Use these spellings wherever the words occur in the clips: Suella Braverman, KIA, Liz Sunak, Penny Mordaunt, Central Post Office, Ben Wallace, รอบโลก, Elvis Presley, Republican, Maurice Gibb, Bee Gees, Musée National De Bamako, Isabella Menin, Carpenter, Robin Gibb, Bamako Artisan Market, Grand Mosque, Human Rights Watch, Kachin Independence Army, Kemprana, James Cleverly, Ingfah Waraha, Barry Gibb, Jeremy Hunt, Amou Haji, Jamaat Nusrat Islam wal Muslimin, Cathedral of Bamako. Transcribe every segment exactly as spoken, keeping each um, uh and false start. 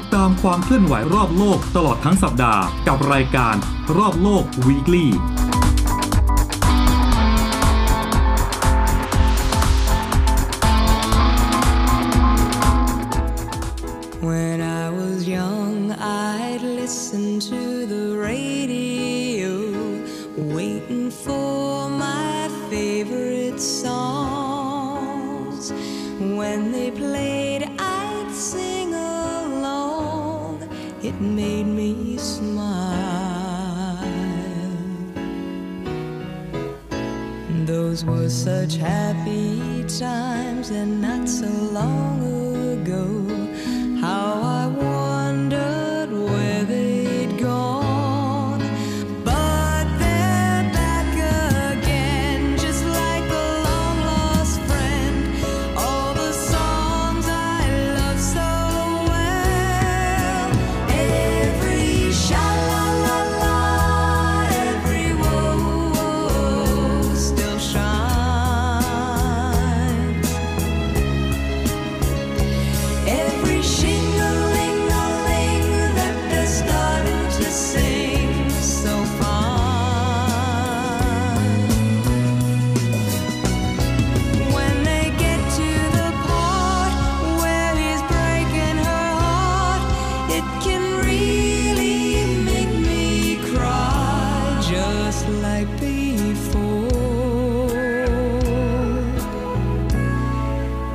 ดตามความเคลื่อนไหวรอบโลกตลอดทั้งสัปดาห์กับรายการรอบโลก Weekly made me smile. Those were such happy times and not so long ago. How I wondered where they'd gone, but they're back again, just like a long lost friend. All the songs I love so well.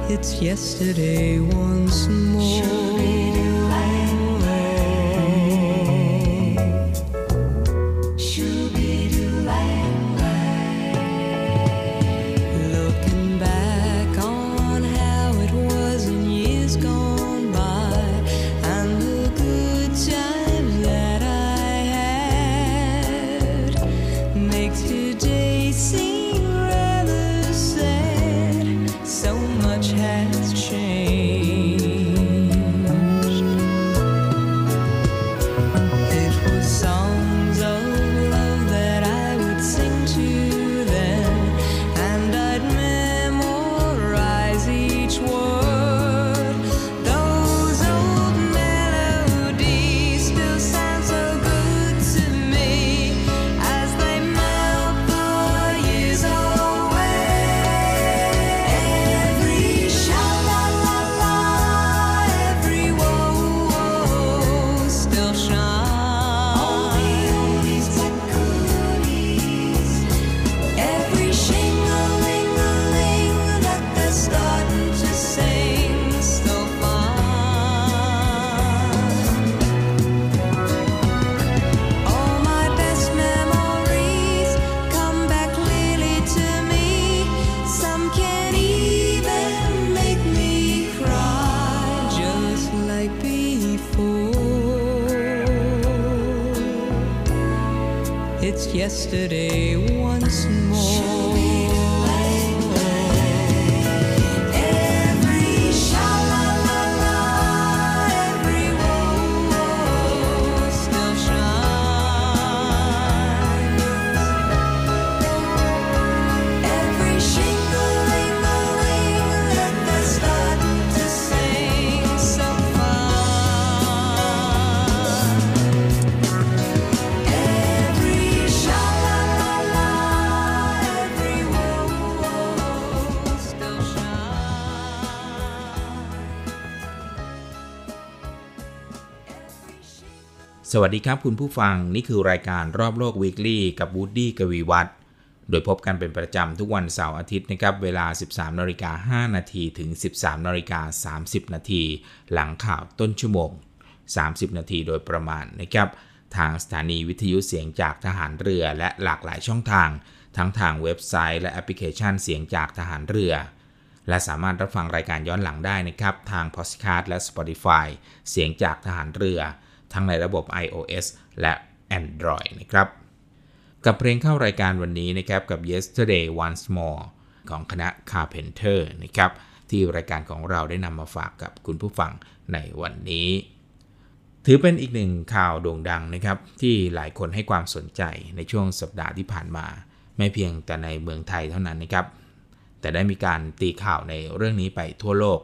It's yesterday once more. Looking back on how it was in years gone by and the good times that I had makes today seem rather sad. So much has changed. It was songs of love that I would sing to them, and I'd memorize each word. Those old melodies still sound so good to me as they melt the years away. Every sha la la la, every woe woe still shines. All the oldies but goodies. Every shing-a-ling-a-ling that they're starting to sing so fine. All my best memories come back clearly to me. Some can even make me cry, just like before. It's yesterday once more. Every sha la la la, every woe woe still shines. Every shing-a-ling-a-ling that they're starting to sing so fine. Every sha la la la, every woe woe still shines. สวัสดีครับคุณผู้ฟังนี่คือรายการรอบโลก Weekly กับวูดดี้กวีวัฒน์โดยพบกันเป็นประจำทุกวันเสาร์อาทิตย์นะครับเวลา สิบสามนาฬิกาห้านาที ถึง สิบสามนาฬิกาสามสิบนาที หลังข่าวต้นชั่วโมง สามสิบนาทีโดยประมาณนะครับทางสถานีวิทยุเสียงจากทหารเรือและหลากหลายช่องทางทั้งทางเว็บไซต์และแอปพลิเคชันเสียงจากทหารเรือและสามารถรับฟังรายการย้อนหลังได้นะครับทางพอดแคสต์และ Spotify เสียงจากทหารเรือทั้งในระบบ ไอ โอ เอส และ Android นะครับกับเพลงเข้ารายการวันนี้นะครับกับ Yesterday Once More ของคณะ Carpenter นะครับที่รายการของเราได้นำมาฝากกับคุณผู้ฟังในวันนี้ ถือเป็นอีกหนึ่งข่าวโด่งดังนะครับที่หลายคนให้ความสนใจในช่วงสัปดาห์ที่ผ่านมาไม่เพียงแต่ในเมืองไทยเท่านั้นนะครับแต่ได้มีการตีข่าวในเรื่องนี้ไปทั่วโลก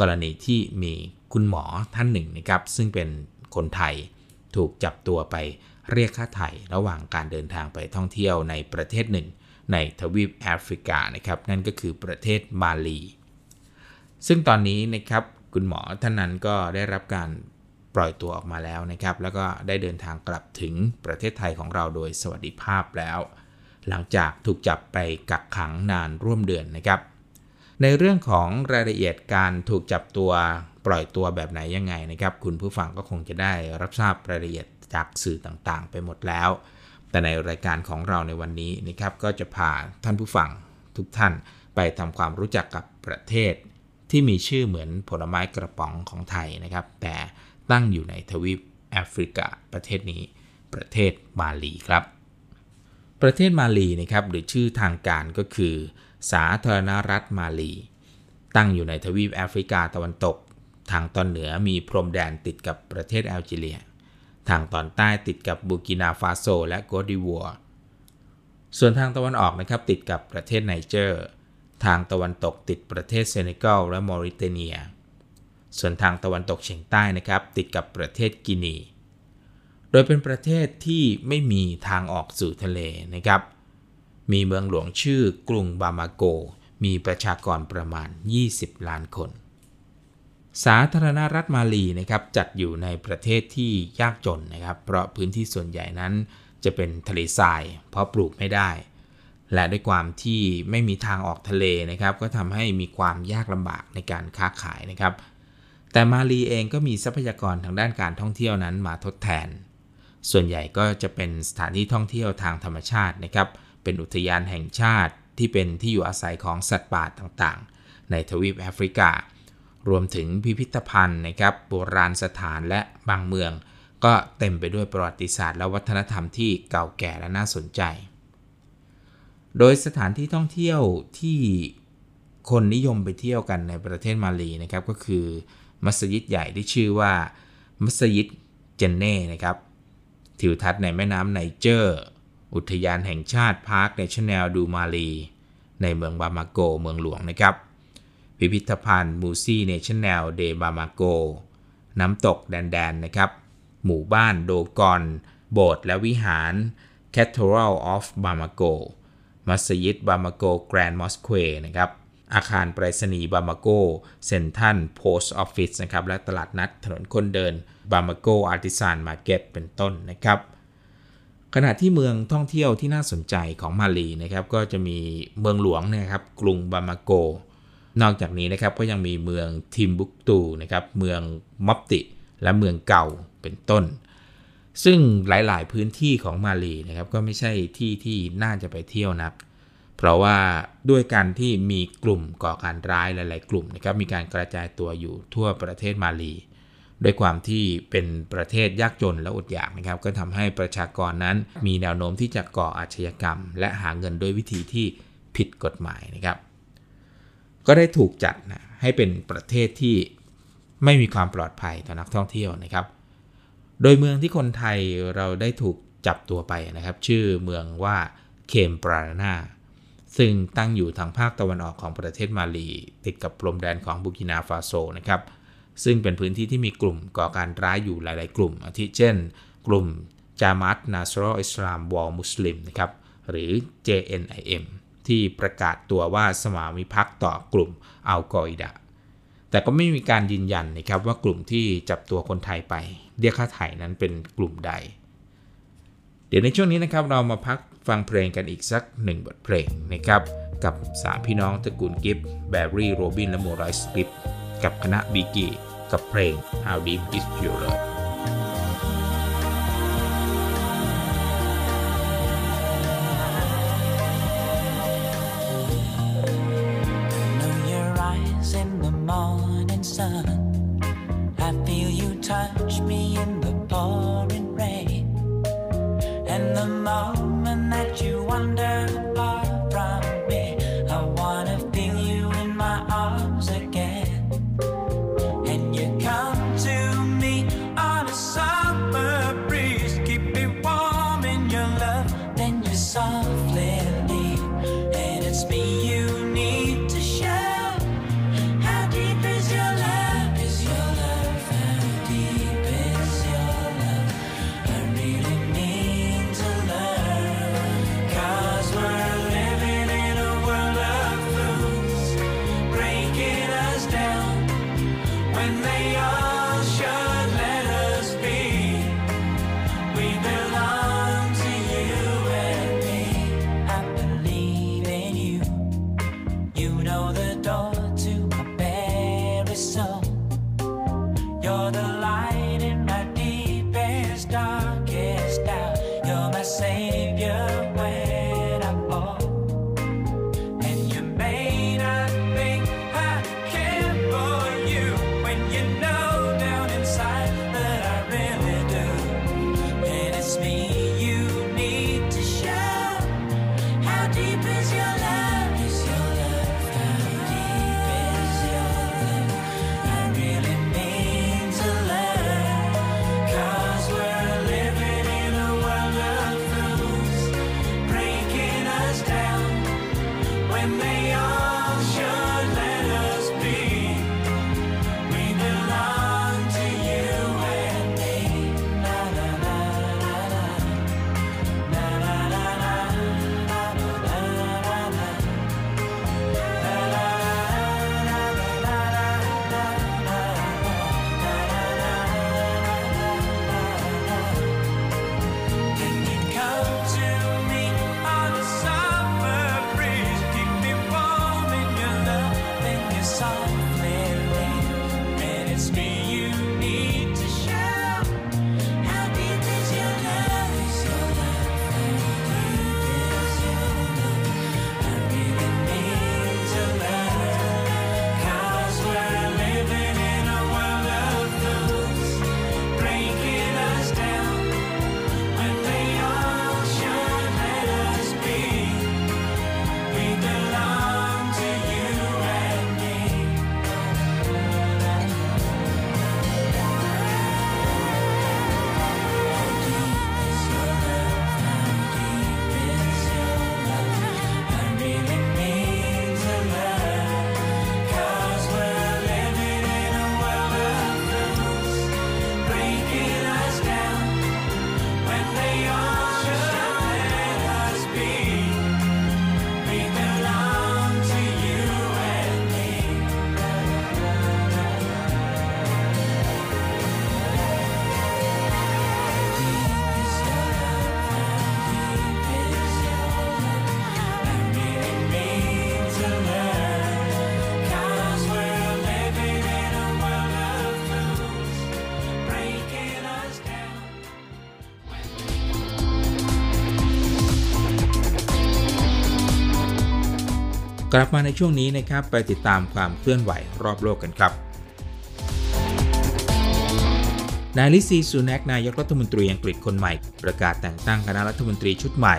กรณีที่มี คุณหมอท่านหนึ่งนะครับซึ่งเป็นคนไทยถูกจับตัวไปเรียกค่าไถ่ระหว่างการเดินทางไปท่องเที่ยวในประเทศหนึ่งในทวีปแอฟริกานะครับนั่นก็คือประเทศมาลีซึ่งตอนนี้นะครับคุณหมอท่านนั้นก็ได้รับการปล่อยตัวออกมาแล้วนะครับแล้วก็ได้เดินทางกลับถึงประเทศไทยของเราโดยสวัสดิภาพแล้วหลังจากถูกจับไปกักขังนานร่วมเดือนนะครับในเรื่องของรายละเอียดการถูกจับตัวปล่อยตัวแบบไหนยังไงนะครับคุณผู้ฟังก็คงจะได้รับทราบรายละเอียดจากสื่อต่างๆไปหมดแล้วแต่ในรายการของเราในวันนี้นะครับก็จะพาท่านผู้ฟังทุกท่านไปทำความรู้จักกับประเทศที่มีชื่อเหมือนผลไม้กระป๋องของไทยนะครับแต่ตั้งอยู่ในทวีปแอฟริกาประเทศนี้ประเทศมาลีครับประเทศมาลีนะครับหรือชื่อทางการก็คือสาธารณรัฐมาลีตั้งอยู่ในทวีปแอฟริกาตะวันตกทางตอนเหนือมีพรมแดนติดกับประเทศแอลจีเรียทางตอนใต้ติดกับบูกินาฟาโซและโกดิวัวส่วนทางตะวันออกนะครับติดกับประเทศไนเจอร์ทางตะวันตกติดประเทศเซเนกัลและมอริเตเนียส่วนทางตะวันตกเฉียงใต้นะครับติดกับประเทศกินีโดยเป็นประเทศที่ไม่มีทางออกสู่ทะเลนะครับมีเมืองหลวงชื่อกรุงบามาโกมีประชากรประมาณยี่สิบล้านคนสาธารณรัฐมาลีนะครับจัดอยู่ในประเทศที่ยากจนนะครับเพราะพื้นที่ส่วนใหญ่นั้นจะเป็นทะเลทรายเพราะปลูกไม่ได้และด้วยความที่ไม่มีทางออกทะเลนะครับก็ทำให้มีความยากลำบากในการค้าขายนะครับแต่มาลีเองก็มีทรัพยากรทางด้านการท่องเที่ยวนั้นมาทดแทนส่วนใหญ่ก็จะเป็นสถานที่ท่องเที่ยวทางธรรมชาตินะครับเป็นอุทยานแห่งชาติที่เป็นที่อยู่อาศัยของสัตว์ป่าต่างๆในทวีปแอฟริการวมถึงพิพิธภัณฑ์นะครับโบราณสถานและบางเมืองก็เต็มไปด้วยประวัติศาสตร์และวัฒนธรรมที่เก่าแก่และน่าสนใจโดยสถานที่ท่องเที่ยวที่คนนิยมไปเที่ยวกันในประเทศมาลีนะครับก็คือมัสยิดใหญ่ที่ชื่อว่ามัสยิดเจนเน่นะครับทิวทัศน์ในแม่น้ำไนเจอร์อุทยานแห่งชาติพาร์คเนชั่นแนลดูมาลีในเมืองบามาโกเมืองหลวงนะครับพิพิธภัณฑ์ Musée National De Bamako น้ำตกแดนแดนนะครับหมู่บ้านโดกอนโบสถ์และวิหาร Cathedral of Bamako มัสยิด Bamako Grand Mosque นะครับอาคารไปรษณีย์ Bamako Central Post Office นะครับและตลาดนัดถนนคนเดิน Bamako Artisan Market เป็นต้นนะครับขณะที่เมืองท่องเที่ยวที่น่าสนใจของมาลีนะครับก็จะมีเมืองหลวงนะครับกรุง Bamakoนอกจากนี้นะครับก็ยังมีเมืองทิมบุกตูนะครับเมืองม็อบติและเมืองเก่าเป็นต้นซึ่งหลายๆพื้นที่ของมาลีนะครับก็ไม่ใช่ที่ที่น่าจะไปเที่ยวนักเพราะว่าด้วยการที่มีกลุ่มก่อการร้ายหลายๆกลุ่มนะครับมีการกระจายตัวอยู่ทั่วประเทศมาลีด้วยความที่เป็นประเทศยากจนและอดอยากนะครับก็ทำให้ประชากรนั้นมีแนวโน้มที่จะก่ออาชญากรรมและหาเงินด้วยวิธีที่ผิดกฎหมายนะครับก็ได้ถูกจัดนะให้เป็นประเทศที่ไม่มีความปลอดภัยต่อนักท่องเที่ยวนะครับโดยเมืองที่คนไทยเราได้ถูกจับตัวไปนะครับชื่อเมืองว่าเคมปรานาซึ่งตั้งอยู่ทางภาคตะวันออกของประเทศมาลีติดกับพรมแดนของบูกินาฟาโซนะครับซึ่งเป็นพื้นที่ที่มีกลุ่มก่อการร้ายอยู่หลายๆกลุ่มอาทิเช่นกลุ่ม Jamaat Nusrat Islam wal Muslimin นะครับหรือ เจ เอ็น ไอ เอ็มที่ประกาศตัวว่าสมามิภักดิ์ต่อกลุ่มอัลกออิดะห์แต่ก็ไม่มีการยืนยันนะครับว่ากลุ่มที่จับตัวคนไทยไปเรียกค่าไถ่นั้นเป็นกลุ่มใดเดี๋ยวในช่วงนี้นะครับเรามาพักฟังเพลงกันอีกสักหนึ่งบทเพลงนะครับกับสามพี่น้องตระกูลกิฟต์แบร์รี่โรบินและโมไรส์กิฟต์กับคณะบีกี้กับเพลง How Deep Is Your Love How deep is your love, is your love? You're the light in my deepest, darkest doubt. You're my savior when I fall. And you may not think I care for you when you know down inside that I really do. And it's me you need to show. How deep is your love? Is your love? How deep is your love? I really mean to love. 'Cause we're living in a world of fools, breaking us down when they all should let us be. We belong to you and me. La la la la la. La la la la la la la la. Can you come to me on a summer breeze? Keep me warm in your love, then you softly leave. And it's me you need to show. How deep is your love? Is your love? How deep is your love? I really need to love. 'Cause we're living in a world of fools, breaking us down when they all should let us be. We belong to you and me. How deep is your love? How deep is your love? I really mean to love. 'Cause we're living in a world of fools, breaking us down when they all should let us be. We belong to you and me. How deep is your love? How deep is your love? I really mean to love. 'Cause we're living in a world of fools, breaking us down. กลับมาในช่วงนี้นะครับไปติดตามความเคลื่อนไหวรอบโลกกันครับนายลิซีซูนักนายกรัฐมนตรีอังกฤษคนใหม่ประกาศแต่งตั้งคณะรัฐมนตรีชุดใหม่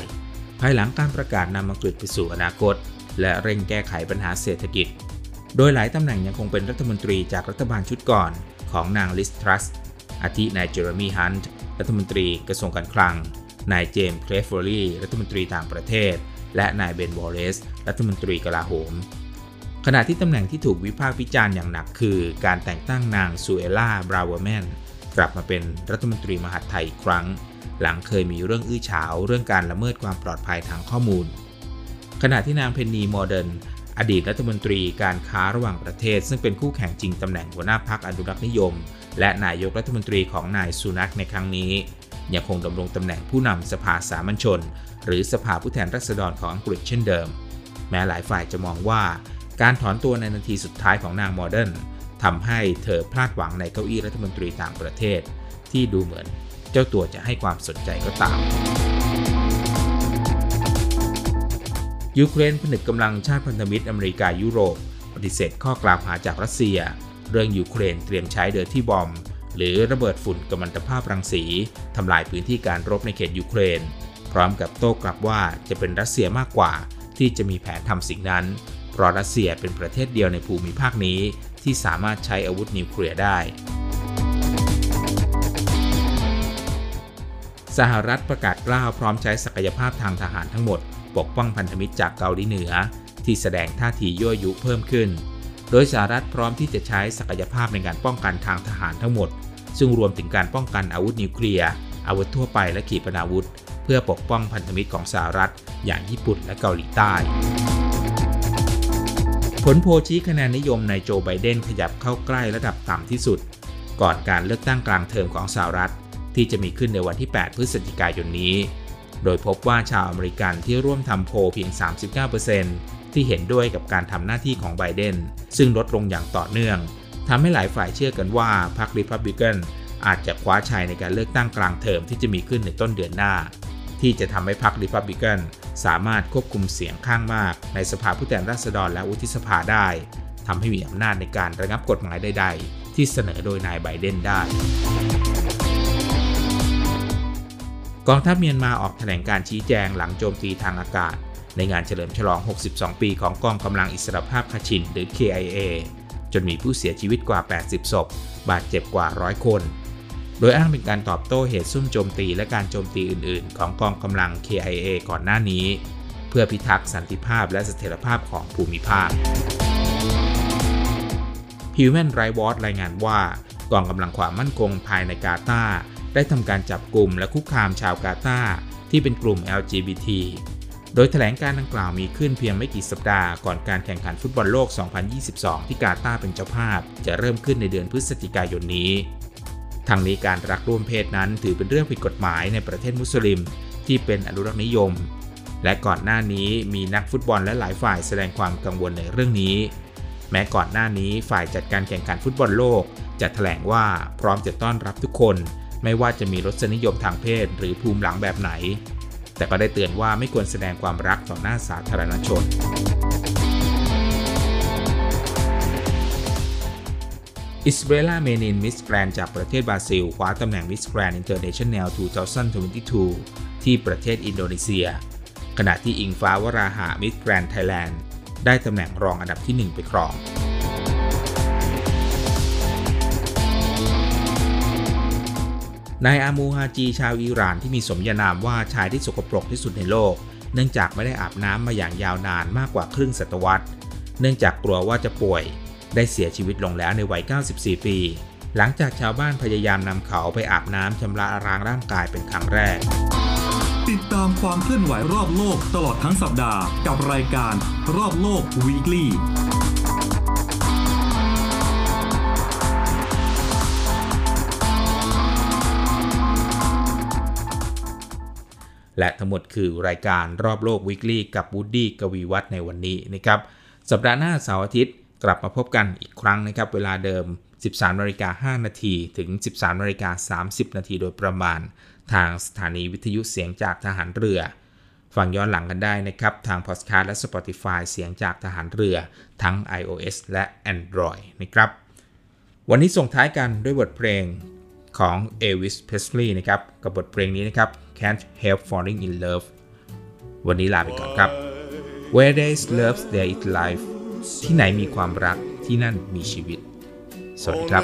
ภายหลังการประกาศนำอังกฤษไปสู่อนาคตและเร่งแก้ไขปัญหาเศรษฐกิจโดยหลายตำแหน่งยังคงเป็นรัฐมนตรีจากรัฐบาลชุดก่อนของนางลิสทรัสอาทินายเจอร์มีฮันต์รัฐมนตรีกระทรวงการคลังนายเจมส์เคลฟเฟอรี่รัฐมนตรีต่างประเทศและนายเบนวอลเลซรัฐมนตรีกลาโหมขณะที่ตำแหน่งที่ถูกวิพากษ์วิจารณ์อย่างหนักคือการแต่งตั้งนางซูเอล่าบราวเวอร์แมนกลับมาเป็นรัฐมนตรีมหาดไทยอีกครั้งหลังเคยมีเรื่องอื้อฉาวเรื่องการละเมิดความปลอดภัยทางข้อมูลขณะที่นางเพนนีโมเดิร์นอดีตรัฐมนตรีการค้าระหว่างประเทศซึ่งเป็นคู่แข่งจริงตำแหน่งหัวหน้าพรรคอนุรักษนิยมและนายกรัฐมนตรีของนายซูนักในครั้งนี้ยังคงดำรงตำแหน่งผู้นำสภาสามัญชนหรือสภาผู้แทนราษฎรของอังกฤษเช่นเดิมแม้หลายฝ่ายจะมองว่าการถอนตัวในนาทีสุดท้ายของนางโมเดิร์นทำให้เธอพลาดหวังในเก้าอี้รัฐมนตรีต่างประเทศที่ดูเหมือนเจ้าตัวจะให้ความสนใจก็ตามยูเครนผนึกกำลังชาติพันธมิตรอเมริกายุโรปปฏิเสธข้อกล่าวหาจากรัสเซียเรื่องยูเครนเตรียมใช้เดอร์ตี้บอมบ์หรือระเบิดฝุ่นกัมมันตภาพรังสีทำลายพื้นที่การรบในเขตยูเครนพร้อมกับโต้กลับว่าจะเป็นรัสเซียมากกว่าที่จะมีแผนทำสิ่งนั้นเพราะรัสเซียเป็นประเทศเดียวในภูมิภาคนี้ที่สามารถใช้อาวุธนิวเคลียร์ได้สหรัฐประกาศกล้าวพร้อมใช้ศักยภาพทางทหารทั้งหมดปกป้องพันธมิตรจากเกาหลีเหนือที่แสดงท่าทียั่วยุเพิ่มขึ้นโดยสหรัฐพร้อมที่จะใช้ศักยภาพในการป้องกันทางทหารทั้งหมดซึ่งรวมถึงการป้องกันอาวุธนิวเคลียร์อาวุธทั่วไปและขีปนาวุธเพื่อปกป้องพันธมิตรของสหรัฐอย่างญี่ปุ่นและเกาหลีใต้ผลโพลชี้คะแนนนิยมนายโจไบเดนขยับเข้าใกล้ระดับต่ำที่สุดก่อนการเลือกตั้งกลางเทอมของสหรัฐที่จะมีขึ้นในวันที่แปดพฤศจิกายนนี้โดยพบว่าชาวอเมริกันที่ร่วมทำโพลเพียง สามสิบเก้าเปอร์เซ็นต์ ที่เห็นด้วยกับการทำหน้าที่ของไบเดนซึ่งลดลงอย่างต่อเนื่อง ทำให้หลายฝ่ายเชื่อกันว่าพรรค Republican อาจจะคว้าชัยในการเลือกตั้งกลางเทอมที่จะมีขึ้นในต้นเดือนหน้าที่จะทำให้พรรค Republican สามารถควบคุมเสียงข้างมากในสภาผู้แทนราษฎรและวุฒิสภาได้ทำให้มีอำนาจในการระงับกฎหมายใดๆที่เสนอโดยนายไบเดนได้กองทัพเมียนมาออกแถลงการชี้แจงหลังโจมตีทางอากาศในงานเฉลิมฉลองหกสิบสองปีของกองกำลังอิสรภาพคาชินหรือ เค ไอ เอ จนมีผู้เสียชีวิตกว่าแปดสิบศพบาดเจ็บกว่าหนึ่งร้อยคนโดยอ้างเป็นการตอบโต้เหตุซุ่มโจมตีและการโจมตีอื่นๆของกองกำลัง เค ไอ เอ ก่อนหน้านี้เพื่อพิทักษ์สันติภาพและเสถียรภาพของภูมิภาค Human Rights Watch รายงานว่ากองกำลังความมั่นคงภายในกาตาร์ได้ทำการจับกลุ่มและคุกคามชาวกาตาร์ที่เป็นกลุ่ม แอล จี บี ที โดยแถลงการดังกล่าวมีขึ้นเพียงไม่กี่สัปดาห์ก่อนการแข่งขันฟุตบอลโลก สองพันยี่สิบสอง ที่กาตาร์เป็นเจ้าภาพจะเริ่มขึ้นในเดือนพฤศจิกายนนี้ทางนี้การรักร่วมเพศนั้นถือเป็นเรื่องผิดกฎหมายในประเทศมุสลิมที่เป็นอนุรักษ์นิยมและก่อนหน้านี้มีนักฟุตบอลและหลายฝ่ายแสดงความกังวลในเรื่องนี้แม้ก่อนหน้านี้ฝ่ายจัดการแข่งขันฟุตบอลโลกจะแถลงว่าพร้อมจะต้อนรับทุกคนไม่ว่าจะมีรสนิยมทางเพศหรือภูมิหลังแบบไหนแต่ก็ได้เตือนว่าไม่ควรแสดงความรักต่อหน้าสาธารณชนอิสเบลล่า เมนิน มิสแกรนด์จากประเทศบราซิลคว้าตำแหน่งมิสแกรนด์อินเตอร์เนชั่นแนล สองพันยี่สิบสอง ที่ประเทศอินโดนีเซียขณะที่อิงฟ้าวราหะ มิสแกรนด์ไทยแลนด์ได้ตำแหน่งรองอันดับที่หนึ่งไปครองนายอามูฮาจีชาวอิหร่านที่มีสมญานามว่าชายที่สกปรกที่สุดในโลกเนื่องจากไม่ได้อาบน้ำมาอย่างยาวนานมากกว่าครึ่งศตวรรษเนื่องจากกลัวว่าจะป่วยได้เสียชีวิตลงแล้วในวัยเก้าสิบสี่ปีหลังจากชาวบ้านพยายามนำเขาไปอาบน้ำชำระล้างร่างกายเป็นครั้งแรกติดตามความเคลื่อนไหวรอบโลกตลอดทั้งสัปดาห์กับรายการรอบโลก Weeklyและทั้งหมดคือรายการรอบโลก Weekly กับวูดดี้กวีวัฒน์ในวันนี้นะครับสัปดาห์หน้าเสาร์อาทิตย์กลับมาพบกันอีกครั้งนะครับเวลาเดิม สิบสามนาฬิกาห้านาที ถึง สิบสามนาฬิกาสามสิบนาทีโดยประมาณทางสถานีวิทยุเสียงจากทหารเรือฟังย้อนหลังกันได้นะครับทางพอดคาสต์และ Spotify เสียงจากทหารเรือทั้ง ไอ โอ เอส และ Android นะครับวันนี้ส่งท้ายกันด้วยบทเพลงของ Elvis Presley นะครับกับบทเพลงนี้นะครับ Can't Help Falling in Love วันนี้ลาไปก่อนครับ Where there is love there is life ที่ไหนมีความรักที่นั่นมีชีวิตสวัสดีครับ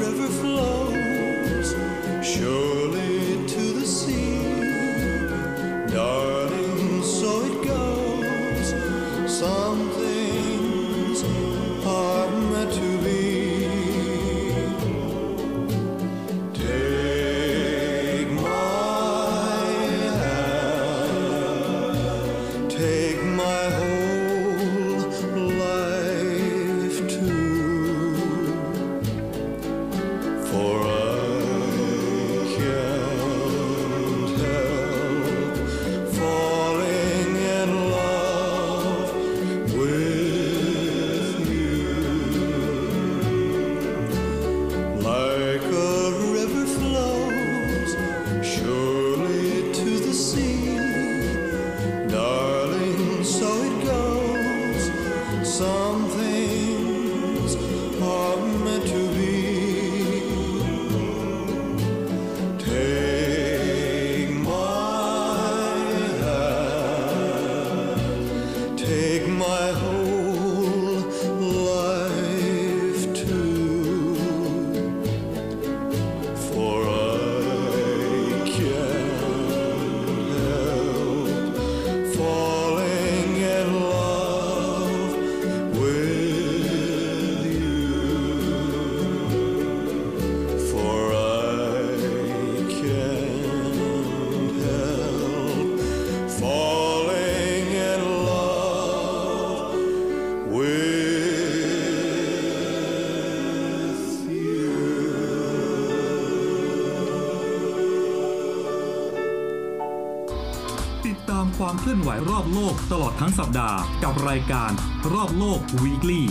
River flows. ตามความเคลื่อนไหวรอบโลกตลอดทั้งสัปดาห์กับรายการรอบโลก วีคลี่